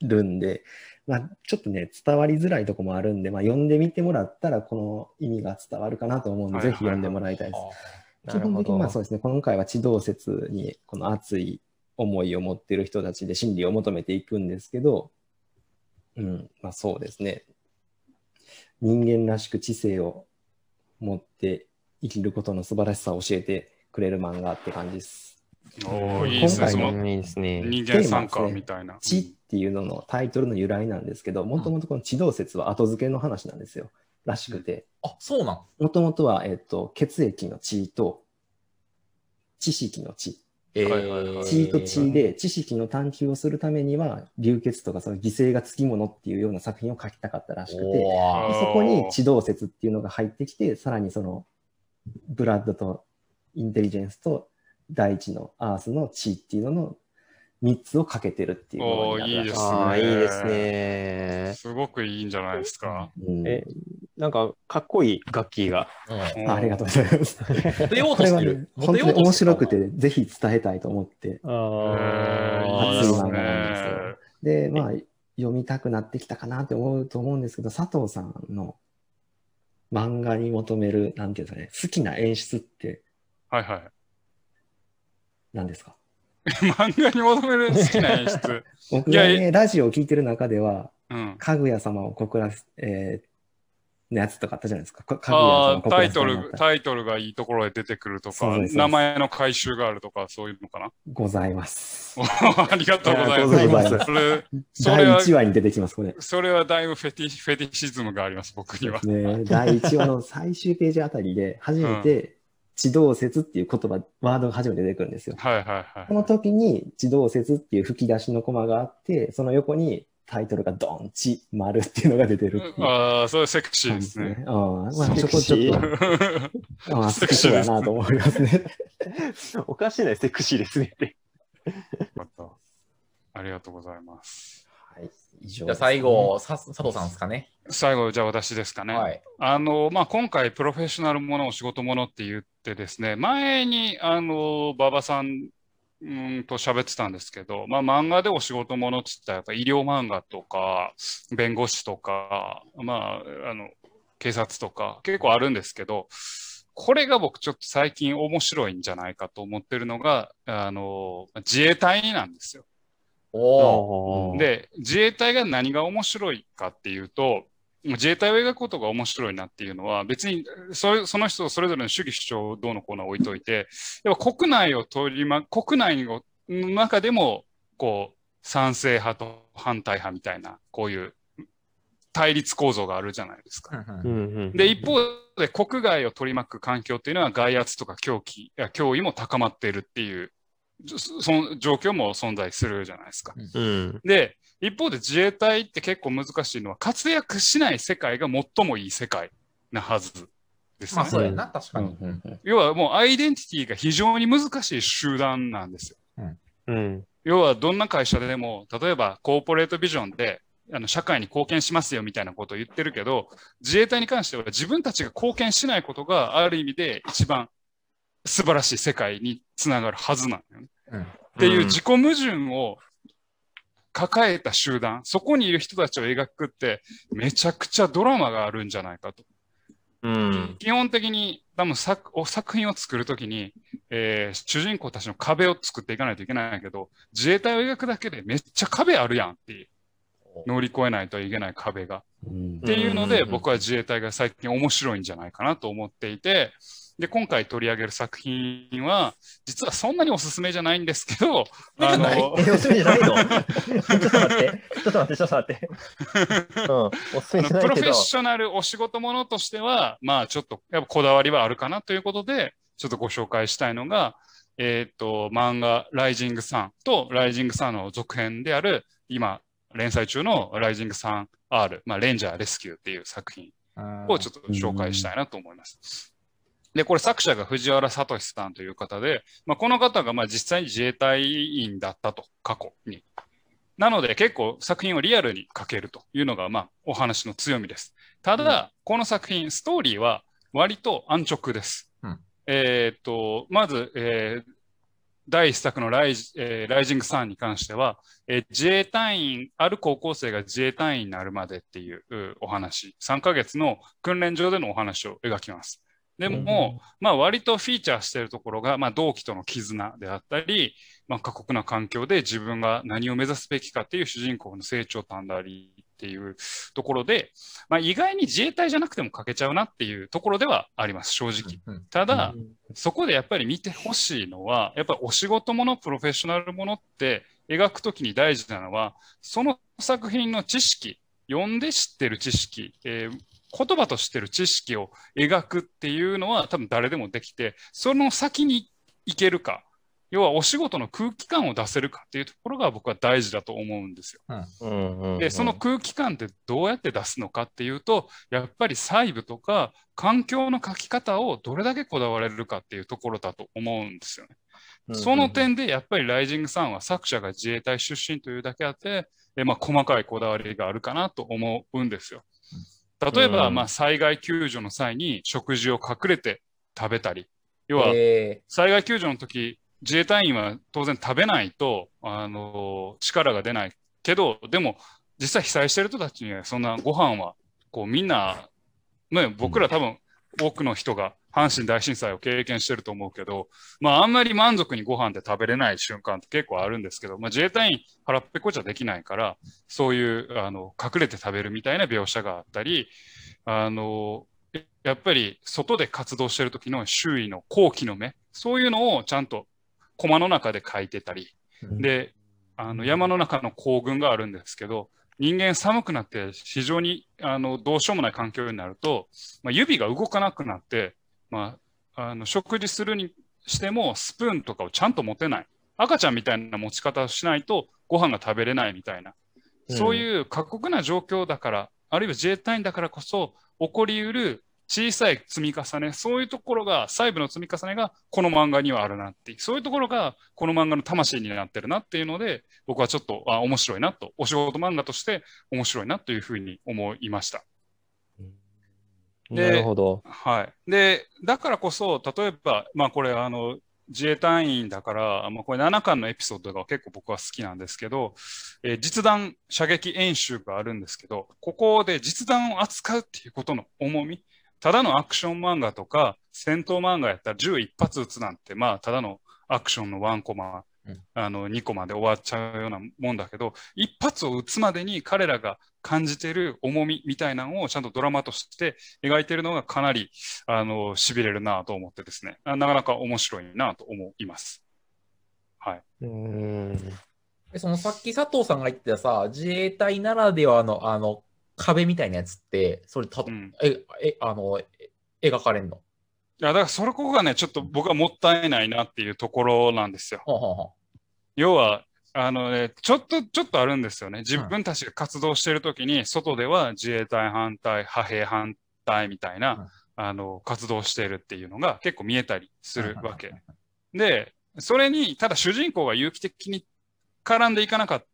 るんで、まあ、ちょっとね、伝わりづらいとこもあるんで、まあ、読んでみてもらったら、この意味が伝わるかなと思うんで、ぜひ読んでもらいたいです。基本的にまあそうですね、今回は地動説にこの熱い思いを持っている人たちで真理を求めていくんですけど、うん、まあそうですね。人間らしく知性を持って生きることの素晴らしさを教えてくれる漫画って感じです。おー、いいですね。今回の人間参加みたいな。知っていうののタイトルの由来なんですけど、もともとこの地動説は後付けの話なんですよ。らしくて。あ、そうなん。もともとは、血液の血と知識の知。血と血で知識の探求をするためには流血とかその犠牲がつきものっていうような作品を書きたかったらしくて、そこに地動説っていうのが入ってきて、さらにそのブラッドとインテリジェンスと大地のアースの血っていうのの3つをかけてるっていうものになるらしい。あ、いいですね。すごくいいんじゃないですか。うん、なんかかっこいいガッキーが、うん、ありがとうございます。これは、ね、本当に面白くてぜひ伝えたいと思って、熱い漫画なんですよ。で、まあ読みたくなってきたかなって思うと思うんですけど、佐藤さんの漫画に求めるなんていうんですかね、好きな演出って、はいはい、何ですか。漫画に求める好きな演出。僕がね、ラジオを聞いてる中では、うん、かぐや様を告らす、のやつとかあったじゃないですか。タイトルがいいところへ出てくるとか、名前の回収があるとか、そういうのかな。ございます。ありがとうございます。それ第1話に出てきます、これ。それはだいぶフェティシズムがあります、僕には。ね、第1話の最終ページあたりで、初めて、うん、地動説っていう言葉、ワードが初めて出てくるんですよ。はいはいはい。この時に地動説っていう吹き出しのコマがあって、その横にタイトルがドンチ丸っていうのが出てるっていう。ああ、それセクシーですね。あ、まあ、そこちょっと、まあ、セクシーだなと思いますね。おかしいな、セクシーですね。また、ありがとうございます。はい。以上ですね。じゃあ最後、佐藤さんですかね。最後、じゃあ私ですかね。はい、まあ、今回、プロフェッショナルもの、お仕事ものって言ってですね、前に、馬場さんと喋ってたんですけど、まあ、漫画でお仕事ものって言ったら、やっぱ医療漫画とか、弁護士とか、まあ、警察とか、結構あるんですけど、これが僕、ちょっと最近面白いんじゃないかと思ってるのが、自衛隊なんですよ。おで、自衛隊が何が面白いかっていうと、自衛隊を描くことが面白いなっていうのは、別にその人それぞれの主義主張をどうのこうの置いといて、やっぱ国内の中でもこう賛成派と反対派みたいな、こういう対立構造があるじゃないですか。で、一方で国外を取り巻く環境っていうのは外圧とか脅威も高まっているっていうその状況も存在するじゃないですか。で、一方で自衛隊って結構難しいのは活躍しない世界が最もいい世界なはずですね。まあそうやな、確かに。要はもうアイデンティティが非常に難しい集団なんですよ。要はどんな会社でも例えばコーポレートビジョンで社会に貢献しますよみたいなことを言ってるけど、自衛隊に関しては自分たちが貢献しないことがある意味で一番素晴らしい世界につながるはずなんだよね、っていう自己矛盾を抱えた集団、そこにいる人たちを描くってめちゃくちゃドラマがあるんじゃないかと、基本的に多分作品を作るときに、主人公たちの壁を作っていかないといけないけど、自衛隊を描くだけでめっちゃ壁あるやんっていう、乗り越えないといけない壁が、っていうので僕は自衛隊が最近面白いんじゃないかなと思っていて、で今回取り上げる作品は実はそんなにおすすめじゃないんですけど、おすすめじゃないの？ちょっと待っておすすめじゃないけど、プロフェッショナルお仕事ものとしてはまあちょっとやっぱこだわりはあるかなということで、ちょっとご紹介したいのが漫画ライジングサンとライジングサンの続編である今連載中のライジングサン R、レンジャーレスキューっていう作品をちょっと紹介したいなと思います。で、これ作者が藤原聡さんという方で、この方が実際に自衛隊員だったと、過去に。なので結構作品をリアルに描けるというのがお話の強みです。ただ、この作品、ストーリーは割と安直です。まず、第1作のライジングサンに関しては、自衛隊員、ある高校生が自衛隊員になるまでっていうお話、3ヶ月の訓練場でのお話を描きます。でも、割とフィーチャーしているところが、同期との絆であったり、過酷な環境で自分が何を目指すべきかっていう主人公の成長たんだりっていうところで、意外に自衛隊じゃなくても書けちゃうなっていうところではあります、正直。ただ、そこでやっぱり見てほしいのは、やっぱりお仕事もの、プロフェッショナルものって描くときに大事なのは、その作品の知識、読んで知ってる知識、言葉と知ってる知識を描くっていうのは多分誰でもできて、その先に行けるか。要はお仕事の空気感を出せるかっていうところが僕は大事だと思うんですよ。で、その空気感ってどうやって出すのかっていうと、やっぱり細部とか環境の書き方をどれだけこだわれるかっていうところだと思うんですよね。その点でやっぱりライジングサンは作者が自衛隊出身というだけあって、細かいこだわりがあるかなと思うんですよ。例えば災害救助の際に食事を隠れて食べたり、要は災害救助の時、自衛隊員は当然食べないと力が出ないけど、でも実際被災してる人たちにはそんなご飯はこうみんな、僕ら多分多くの人が阪神大震災を経験してると思うけど、あんまり満足にご飯で食べれない瞬間って結構あるんですけど、自衛隊員腹っぺこじゃできないから、そういう隠れて食べるみたいな描写があったり、やっぱり外で活動してる時の周囲の好奇の目、そういうのをちゃんとコマの中で書いてたり、で山の中の行軍があるんですけど、人間寒くなって非常にどうしようもない環境になると、指が動かなくなって、食事するにしてもスプーンとかをちゃんと持てない、赤ちゃんみたいな持ち方をしないとご飯が食べれないみたいな、そういう過酷な状況だから、あるいは自衛隊員だからこそ起こりうる小さい積み重ね、そういうところが、細部の積み重ねがこの漫画にはあるなっていう、そういうところがこの漫画の魂になってるなっていうので、僕はちょっと面白いなと、お仕事漫画として面白いなというふうに思いました。なるほど。はい。で、だからこそ、例えば、これ自衛隊員だから、これ7巻のエピソードが結構僕は好きなんですけど、実弾射撃演習があるんですけど、ここで実弾を扱うっていうことの重み、ただのアクション漫画とか戦闘漫画やったら銃一発撃つなんて、ただのアクションの1コマ、2コマで終わっちゃうようなもんだけど、一発を撃つまでに彼らが感じている重みみたいなのをちゃんとドラマとして描いているのがかなりしびれるなと思ってですね、なかなか面白いなと思います。はい。そのさっき佐藤さんが言ってた自衛隊ならではの壁みたいなやつってそれた、うん、描かれんの？いやだからそれここがねちょっと僕はもったいないなっていうところなんですよ。ははは要はね、ちょっとあるんですよね。自分たちが活動してるときに、うん、外では自衛隊反対、派兵反対みたいな、うん、活動してるっていうのが結構見えたりするわけ、うんうん、でそれにただ主人公が有機的に絡んでいかなかった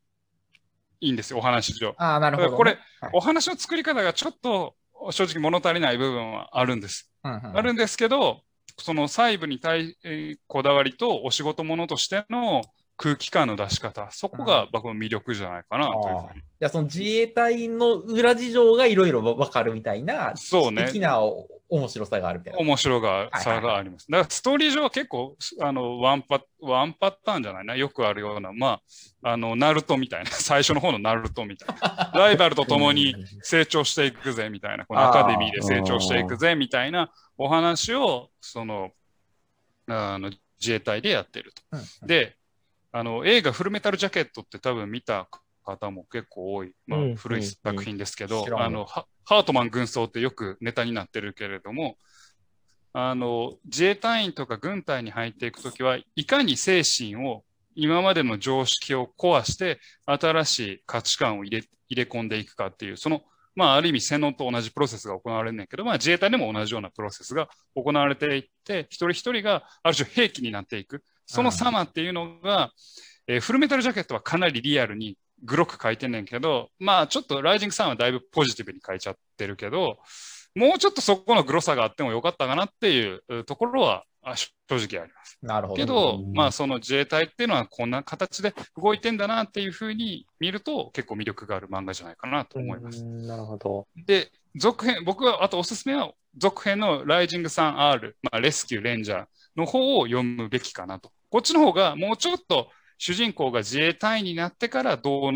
いいんですよお話上。あ、なるほど、ね、これ、はい、お話の作り方がちょっと正直物足りない部分はあるんです、うんうん、あるんですけどその細部にこだわりとお仕事ものとしての空気感の出し方、そこが僕の魅力じゃないかなというふうに。いやその自衛隊の裏事情がいろいろ分かるみたいな、そうね、的な面白さがあるみたいな。面白さがあります、はいはいはい、だからストーリー上は結構ワンパターンじゃないな、よくあるような、まあナルトみたいな、最初の方のナルトみたいなライバルと共に成長していくぜみたいな、このアカデミーで成長していくぜみたいなお話をその自衛隊でやってると、うんうん、で映画フルメタルジャケットって多分見た方も結構多い、まあ、古い作品ですけど、うんうんうん、ハートマン軍曹ってよくネタになってるけれども、自衛隊員とか軍隊に入っていくときはいかに精神を今までの常識を壊して新しい価値観を入れ込んでいくかっていう、その、まあ、ある意味洗脳と同じプロセスが行われるんだけど、まあ、自衛隊でも同じようなプロセスが行われていって一人一人がある種兵器になっていく、その様っていうのが、フルメタルジャケットはかなりリアルにグロく書いてんねんけど、まあちょっとライジングさんはだいぶポジティブに書いちゃってるけど、もうちょっとそこのグロさがあってもよかったかなっていうところは正直あります。なるほど。けど、まあその自衛隊っていうのはこんな形で動いてんだなっていうふうに見ると結構魅力がある漫画じゃないかなと思います。なるほど。で続編、僕はあとおすすめは続編のライジングさん R、まあ、レスキューレンジャーの方を読むべきかなと。こっちの方がもうちょっと主人公が自衛隊員になってからど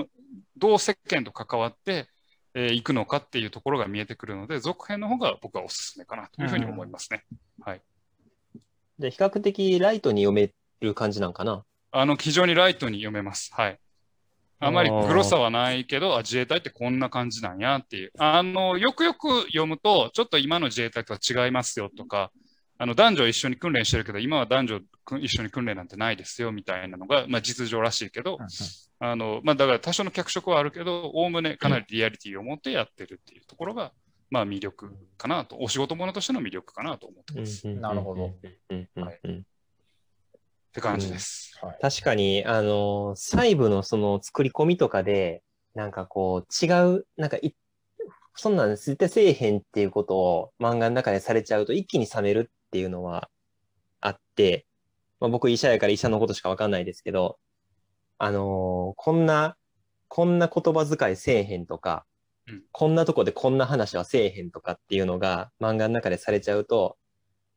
う世間と関わっていくのかっていうところが見えてくるので、続編の方が僕はおすすめかなというふうに思いますね、うん、はい。で比較的ライトに読める感じなんかな。非常にライトに読めます。はい。あまりグロさはないけど、自衛隊ってこんな感じなんやっていう、よくよく読むとちょっと今の自衛隊とは違いますよとか、男女一緒に訓練してるけど今は男女一緒に訓練なんてないですよみたいなのが、まあ、実情らしいけど、うん、まあ、だから多少の脚色はあるけどおおむねかなりリアリティを持ってやってるっていうところが、まあ、魅力かなと、お仕事者としての魅力かなと思ってます、うんうん、なるほど、はい、って感じです、うん、はい。確かに細部のその作り込みとかでなんかこう違うなんかそんなん絶対せえへんっていうことを漫画の中でされちゃうと一気に冷めるっていうのはあって、まあ、僕医者やから医者のことしか分かんないですけど、こんな言葉遣いせえへんとか、うん、こんなとこでこんな話はせえへんとかっていうのが漫画の中でされちゃうと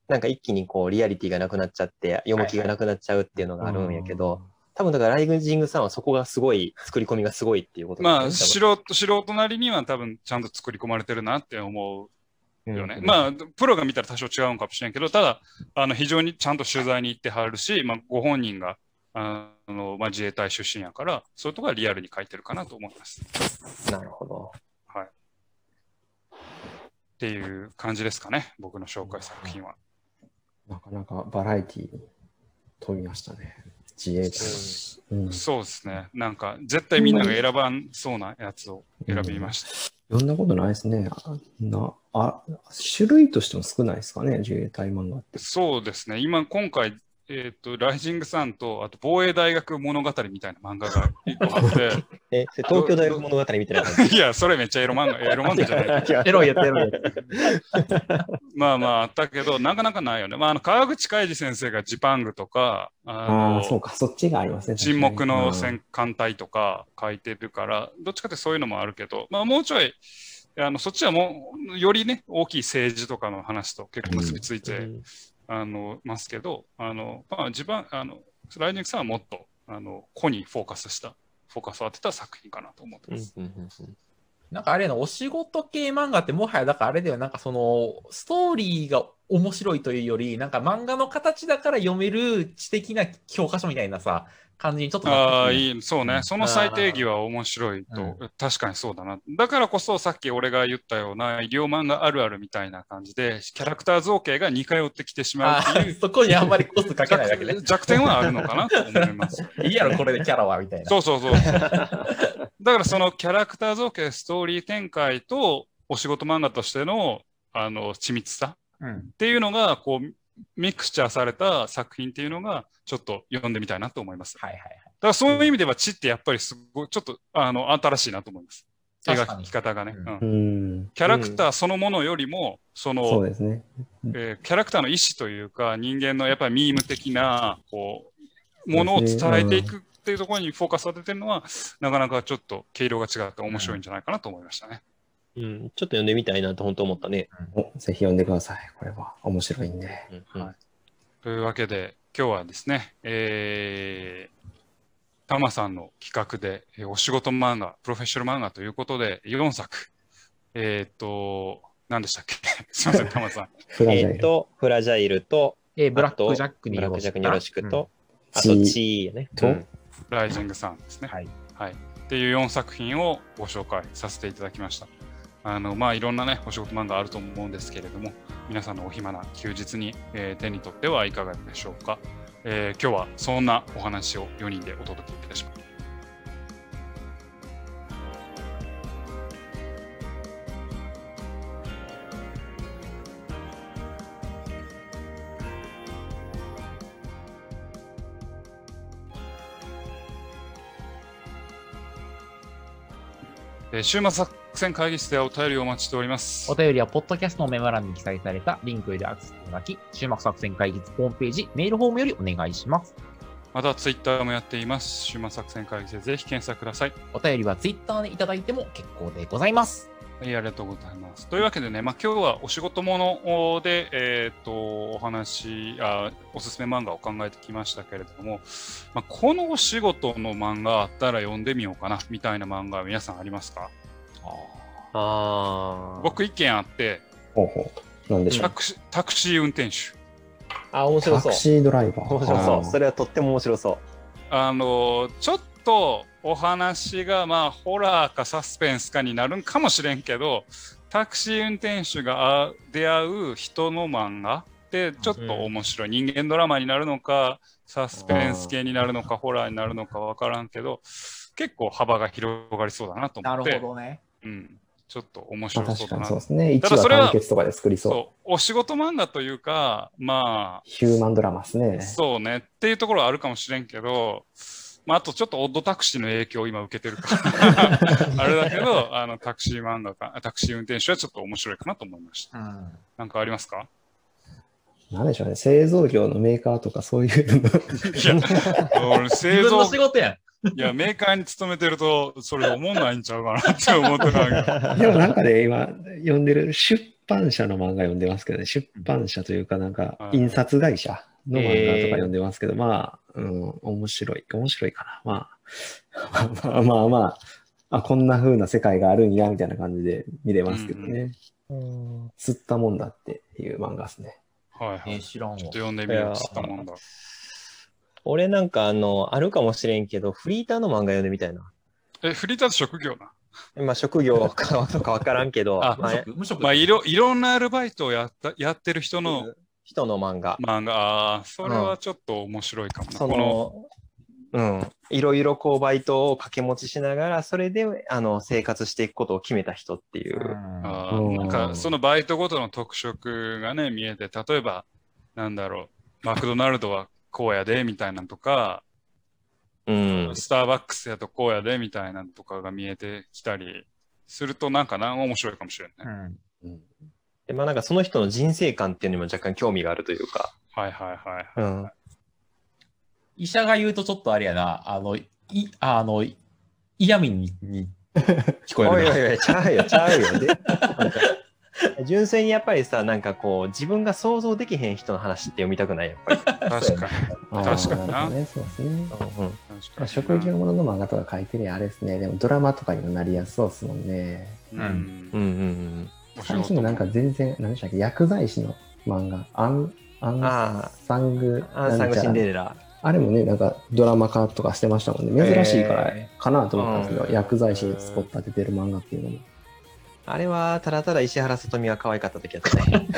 なんか一気にこうリアリティがなくなっちゃって読む気がなくなっちゃうっていうのがあるんやけど、はいはい、多分だからライジングさんはそこがすごい作り込みがすごいっていうことですね。まあ素人なりには多分ちゃんと作り込まれてるなって思うよね。うんうん、まあプロが見たら多少違うんかもしれんけど、ただ非常にちゃんと取材に行ってはるし、まあ、ご本人がまあ、自衛隊出身やからそういうところはリアルに書いてるかなと思います。なるほど、はい、っていう感じですかね、僕の紹介作品は。なかなかバラエティー飛びましたね、自衛隊。うん、そうですね、なんか絶対みんなが選ばんそうなやつを選びました。うん、読んだことないですね。種類としても少ないですかね、自衛隊漫画って。そうですね。今回、ライジングさんと、あと防衛大学物語みたいな漫画が一個あって。それ東京大学物語みたいな。いや、それめっちゃエロ漫画、エロ漫画じゃない。エロいやつ、エロいやつ。まあまあ、あったけど、なかなかないよね。まあ、川口海二先生がジパングとか、そうか、そっちがありますね。沈黙の戦艦隊とか書いてるから、どっちかってそういうのもあるけど、まあ、もうちょい、そっちはもう、よりね、大きい政治とかの話と結構結びついて、うんますけど、まあ、ライジングさんはもっと個にフォーカスを当てた作品かなと思ってます。なんかあれのお仕事系漫画ってもはやだからあれだよ、なんかそのストーリーが面白いというよりなんか漫画の形だから読める知的な教科書みたいなさ、感じにちょっとなってくる。そうね、その再定義は面白いと、うん、確かにそうだな。だからこそさっき俺が言ったような医療漫画あるあるみたいな感じでキャラクター造形が似通ってきてしまうっていう、そこにあんまりコストかけないわけね。弱点はあるのかなと思いますいいやろこれでキャラはみたいな。そうそうそうだからそのキャラクター造形、ストーリー展開とお仕事漫画としてのあの緻密さっていうのがこうミクスチャーされた作品っていうのがちょっと読んでみたいなと思います。はいはいはい。だからそういう意味では知ってやっぱりすごいちょっと新しいなと思います。描き方がね、うんうん。キャラクターそのものよりもその、そうですね、キャラクターの意思というか人間のやっぱりミーム的なこうものを伝えていくっていうところにフォーカスされてるのは、なかなかちょっと毛色が違って面白いんじゃないかなと思いましたね。うん、ちょっと読んでみたいなと本当思ったね。うん、ぜひ読んでください。これは面白いんで。うんはい、というわけで今日はですね、タマさんの企画で、お仕事漫画、プロフェッショナル漫画ということで4作。何でしたっけすみません、タマさん。フラジャイルと、ブラックジャックによろしくと、あとチーね。と、うん、ライジングさんですね。はい。はい。っていう4作品をご紹介させていただきました。まあ、いろんなねお仕事漫画あると思うんですけれども、皆さんのお暇な休日に、手に取ってはいかがでしょうか。今日はそんなお話を4人でお届けいたします。週末作戦会議室ではお便りをお待ちしております。お便りはポッドキャストのメモ欄に記載されたリンクよりアクセスいただき、週末作戦会議室ホームページメールフォームよりお願いします。またツイッターもやっています。週末作戦会議室でぜひ検索ください。お便りはツイッターでいただいても結構でございます。はい、ありがとうございます。というわけでね、まあ、今日はお仕事もので、お話おすすめ漫画を考えてきましたけれども、まあ、このお仕事の漫画あったら読んでみようかなみたいな漫画皆さんありますか？僕一件あって、なんでしょう。タクシー運転手。面白そう。タクシードライバー。面白そう。それはとっても面白そう。ちょっとお話がまあホラーかサスペンスかになるんかもしれんけど、タクシー運転手が出会う人の漫画ってちょっと面白い。人間ドラマになるのかサスペンス系になるのかホラーになるのか分からんけど、結構幅が広がりそうだなと思って。なるほどね。うん、ちょっと面白そうだな。そうですね。ただそれはお仕事漫画というか、まあヒューマンドラマですね。そうねっていうところはあるかもしれんけど、まあ、あとちょっとオッドタクシーの影響を今受けてるからあれだけど、タクシー漫画かタクシー運転手はちょっと面白いかなと思いました。うん、なんかありますか？なんでしょうね、製造業のメーカーとかそういうのいや俺製造自分の仕事やんいやメーカーに勤めてるとそれ思んないんちゃうかなって思ってたけどでもなんかね、今読んでる出版社の漫画読んでますけどね、出版社というかなんか印刷会社の漫画とか読んでますけど、まあ面白いかな。まあまあこんな風な世界があるんやみたいな感じで見れますけどね。釣ったもんだっていう漫画ですね。はいはい。ちょっと読んでみよう。釣ったもんだ。俺なんかあるかもしれんけど、フリーターの漫画読んでみたいな。フリーターって職業な。まあ職業かわからんけど、あ、無職。まあいろんなアルバイトをやってる人の。漫画、それはちょっと面白いかもな。いろいろこうバイトを掛け持ちしながら、それで生活していくことを決めた人っていう。なんかそのバイトごとの特色がね見えて、例えばなんだろう、マクドナルドはこうやでみたいなとか、スターバックスやとこうやでみたいなとかが見えてきたりすると、なんか面白いかもしれないね。でまあ、なんかその人の人生観っていうのにも若干興味があるというか。はいはいはい、はいうん。医者が言うとちょっとあれやな、嫌味に聞こえるな。おい、ちゃうよ。で純粋にやっぱりさ、なんかこう自分が想像できへん人の話って読みたくないやっぱり。確かにな。そうですね。職業ものの漫画とか書いてるあれですね。でもドラマとかにもなりやすそうですもんね。うん。最近なんか全然何でしたっけ、薬剤師の漫画、アンサングシンデレラ、あれもね、なんかドラマ化とかしてましたもんね。珍しいからかなと思ったんですけど、薬剤師にスポット当ててる漫画っていうのも。あれはただただ石原さとみが可愛かった時だったね。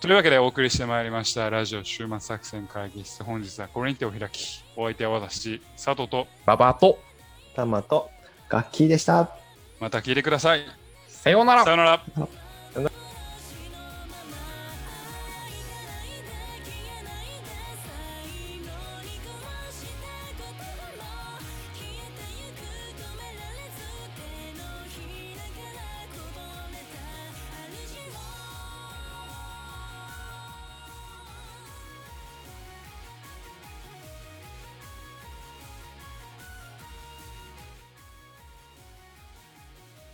というわけでお送りしてまいりましたラジオ終末作戦会議室、本日はこれにてお開き。お相手は私佐藤とババとタマとガッキーでした。また聞いてください。さようなら。さようなら。